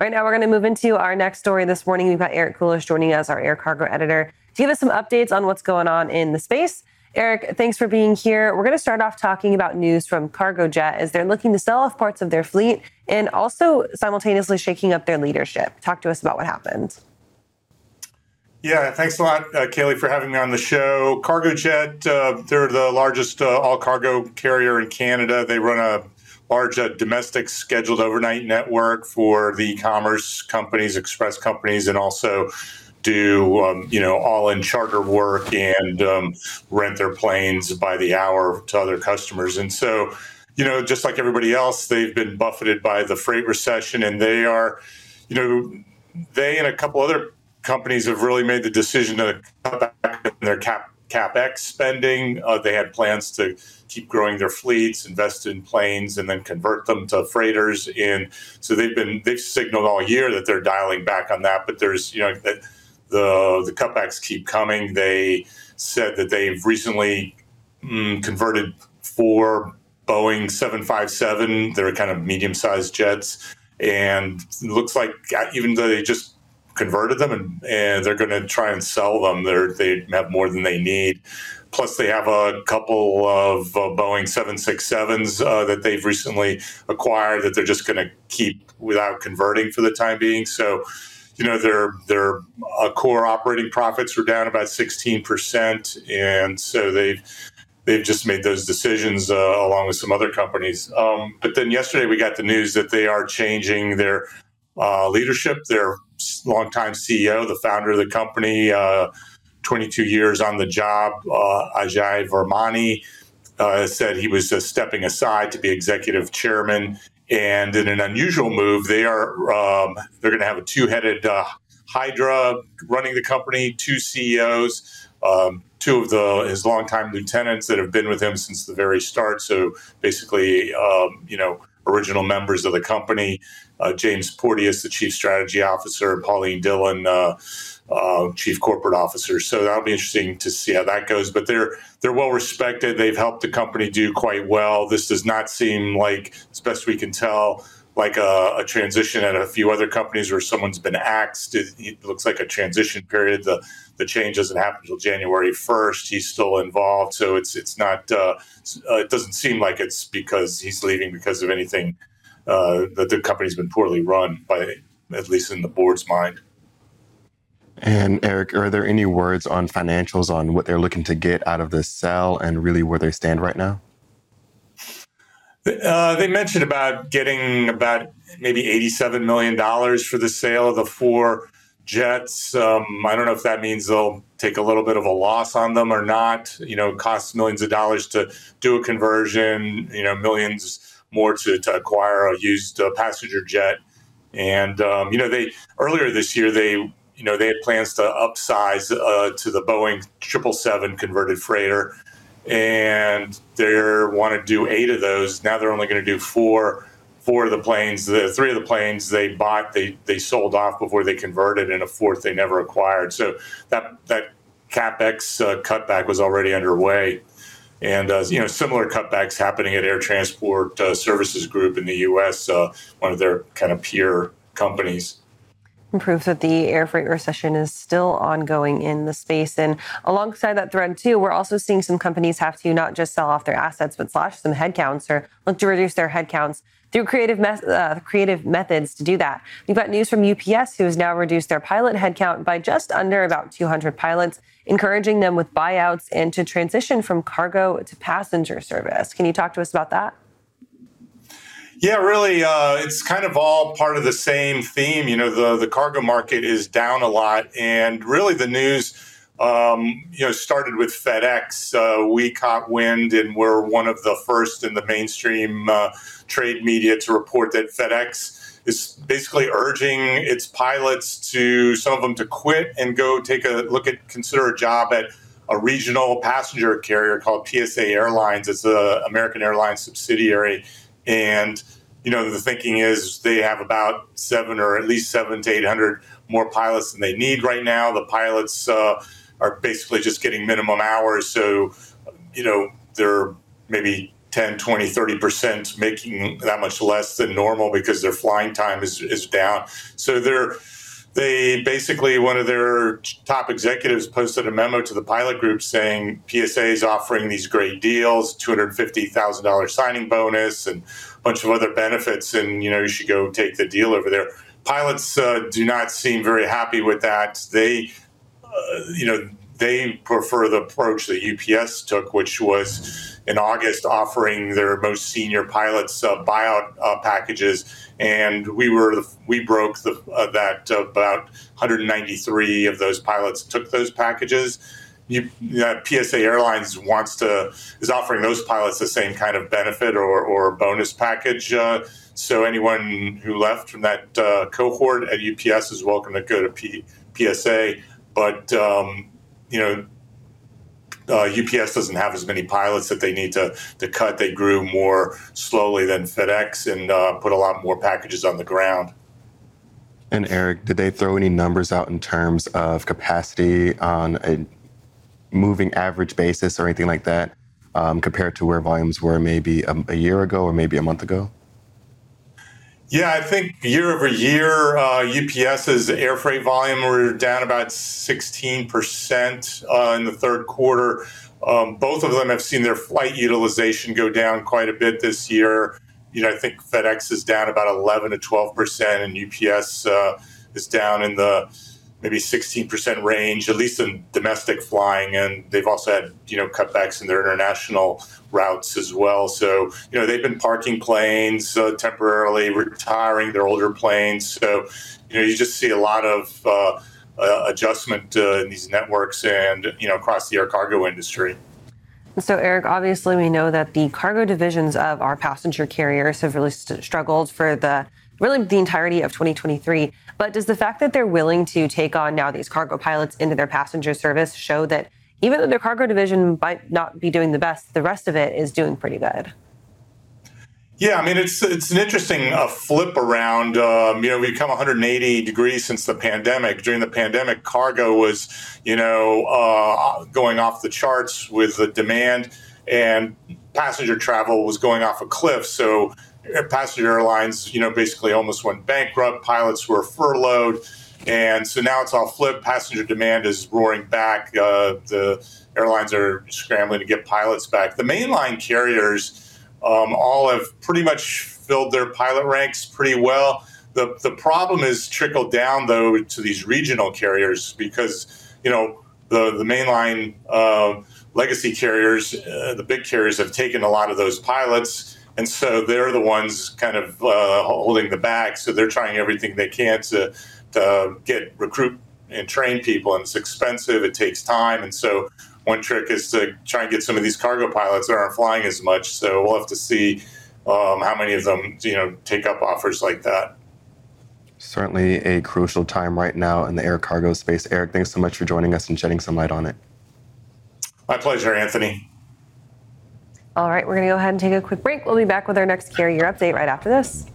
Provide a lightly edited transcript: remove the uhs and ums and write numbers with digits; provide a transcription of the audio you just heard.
Right now, we're going to move into our next story this morning. We've got Eric Kulisch joining us, our air cargo editor, to give us some updates on what's going on in the space. Eric, thanks for being here. We're going to start off talking about news from CargoJet as they're looking to sell off parts of their fleet and also simultaneously shaking up their leadership. Talk to us about what happened. Yeah, thanks a lot, Kaylee, for having me on the show. CargoJet, they're the largest all-cargo carrier in Canada. They run a large domestic scheduled overnight network for the e-commerce companies, express companies, and also do all-in charter work and rent their planes by the hour to other customers. And so, just like everybody else, they've been buffeted by the freight recession, and they are, they and a couple other companies have really made the decision to cut back on their CapEx spending. They had plans to keep growing their fleets, invest in planes, and then convert them to freighters. And so they've signaled all year that they're dialing back on that. But there's, the cutbacks keep coming. They said that they've recently converted 4 Boeing 757. They're kind of medium-sized jets, and it looks like even though they just converted them and they're going to try and sell them, they have more than they need. Plus, they have a couple of Boeing 767s that they've recently acquired that they're just going to keep without converting for the time being. So, their core operating profits were down about 16%, and so they've just made those decisions along with some other companies. But then yesterday we got the news that they are changing their leadership. Their longtime CEO, the founder of the company, 22 years on the job, Ajay Virmani, said he was stepping aside to be executive chairman. And in an unusual move, they are they're going to have a two-headed hydra running the company, 2 CEOs, 2 of his longtime lieutenants that have been with him since the very start. So basically, original members of the company, James Porteous, the chief strategy officer, and Pauline Dillon, chief corporate officer. So that'll be interesting to see how that goes. But they're well respected. They've helped the company do quite well. This does not seem like, as best we can tell, like a transition at a few other companies where someone's been axed. It looks like a transition period. The change doesn't happen until January 1st. He's still involved, so it's not. It doesn't seem like it's because he's leaving because of anything that the company's been poorly run, by at least in the board's mind. And Eric, are there any words on financials on what they're looking to get out of this sell and really where they stand right now? They mentioned about getting about maybe $87 million for the sale of the 4 jets. I don't know if that means they'll take a little bit of a loss on them or not. It costs millions of dollars to do a conversion, millions more to acquire a used passenger jet. And, they earlier this year, they had plans to upsize to the Boeing 777 converted freighter, and they want to do 8 of those. Now they're only going to do 4 of the planes. The 3 of the planes they bought, they sold off before they converted, and a 4th they never acquired. So that CapEx cutback was already underway. And, similar cutbacks happening at Air Transport Services Group in the U.S., one of their kind of peer companies. Proof that the air freight recession is still ongoing in the space. And alongside that thread, too, we're also seeing some companies have to not just sell off their assets, but slash some headcounts or look to reduce their headcounts through creative methods to do that. We've got news from UPS, who has now reduced their pilot headcount by just under about 200 pilots, encouraging them with buyouts and to transition from cargo to passenger service. Can you talk to us about that? Yeah, really, it's kind of all part of the same theme. The cargo market is down a lot, and really the news, started with FedEx. We caught wind, and we're one of the first in the mainstream trade media to report that FedEx is basically urging its pilots some of them to quit and go take a look at, consider a job at a regional passenger carrier called PSA Airlines. It's an American Airlines subsidiary. And, the thinking is they have about 7 to 800 more pilots than they need right now. The pilots are basically just getting minimum hours. So, they're maybe 10, 20, 30%, making that much less than normal because their flying time is down. So they basically, one of their top executives posted a memo to the pilot group saying PSA is offering these great deals, $250,000 signing bonus and a bunch of other benefits. And, you know, you should go take the deal over there. Pilots do not seem very happy with that. They, they prefer the approach that UPS took, which was in August offering their most senior pilots buyout packages, and we broke that about 193 of those pilots took those packages. PSA Airlines is offering those pilots the same kind of benefit or bonus package. So anyone who left from that cohort at UPS is welcome to go to PSA, but UPS doesn't have as many pilots that they need to cut. They grew more slowly than FedEx and put a lot more packages on the ground. And Eric, did they throw any numbers out in terms of capacity on a moving average basis or anything like that compared to where volumes were maybe a year ago or maybe a month ago? Yeah, I think year over year, UPS's air freight volume were down about 16% in the third quarter. Both of them have seen their flight utilization go down quite a bit this year. You know, I think FedEx is down about 11 to 12%, and UPS is down in the maybe 16% range, at least in domestic flying. And they've also had, cutbacks in their international routes as well. So, they've been parking planes temporarily, retiring their older planes. So, you just see a lot of adjustment in these networks and, across the air cargo industry. So, Eric, obviously, we know that the cargo divisions of our passenger carriers have really struggled for the entirety of 2023. But does the fact that they're willing to take on now these cargo pilots into their passenger service show that even though their cargo division might not be doing the best, the rest of it is doing pretty good? Yeah, I mean, it's an interesting flip around. We've come 180 degrees since the pandemic. During the pandemic, cargo was, going off the charts with the demand, and passenger travel was going off a cliff. So passenger airlines, basically almost went bankrupt. Pilots were furloughed. And so now it's all flipped. Passenger demand is roaring back. The airlines are scrambling to get pilots back. The mainline carriers all have pretty much filled their pilot ranks pretty well. The problem is trickled down, though, to these regional carriers because, the mainline legacy carriers, the big carriers have taken a lot of those pilots. And so they're the ones kind of holding the bag. So they're trying everything they can to recruit and train people, and it's expensive, it takes time. And so one trick is to try and get some of these cargo pilots that aren't flying as much. So we'll have to see how many of them, take up offers like that. Certainly a crucial time right now in the air cargo space. Eric, thanks so much for joining us and shedding some light on it. My pleasure, Anthony. All right, we're gonna go ahead and take a quick break. We'll be back with our next carrier update right after this.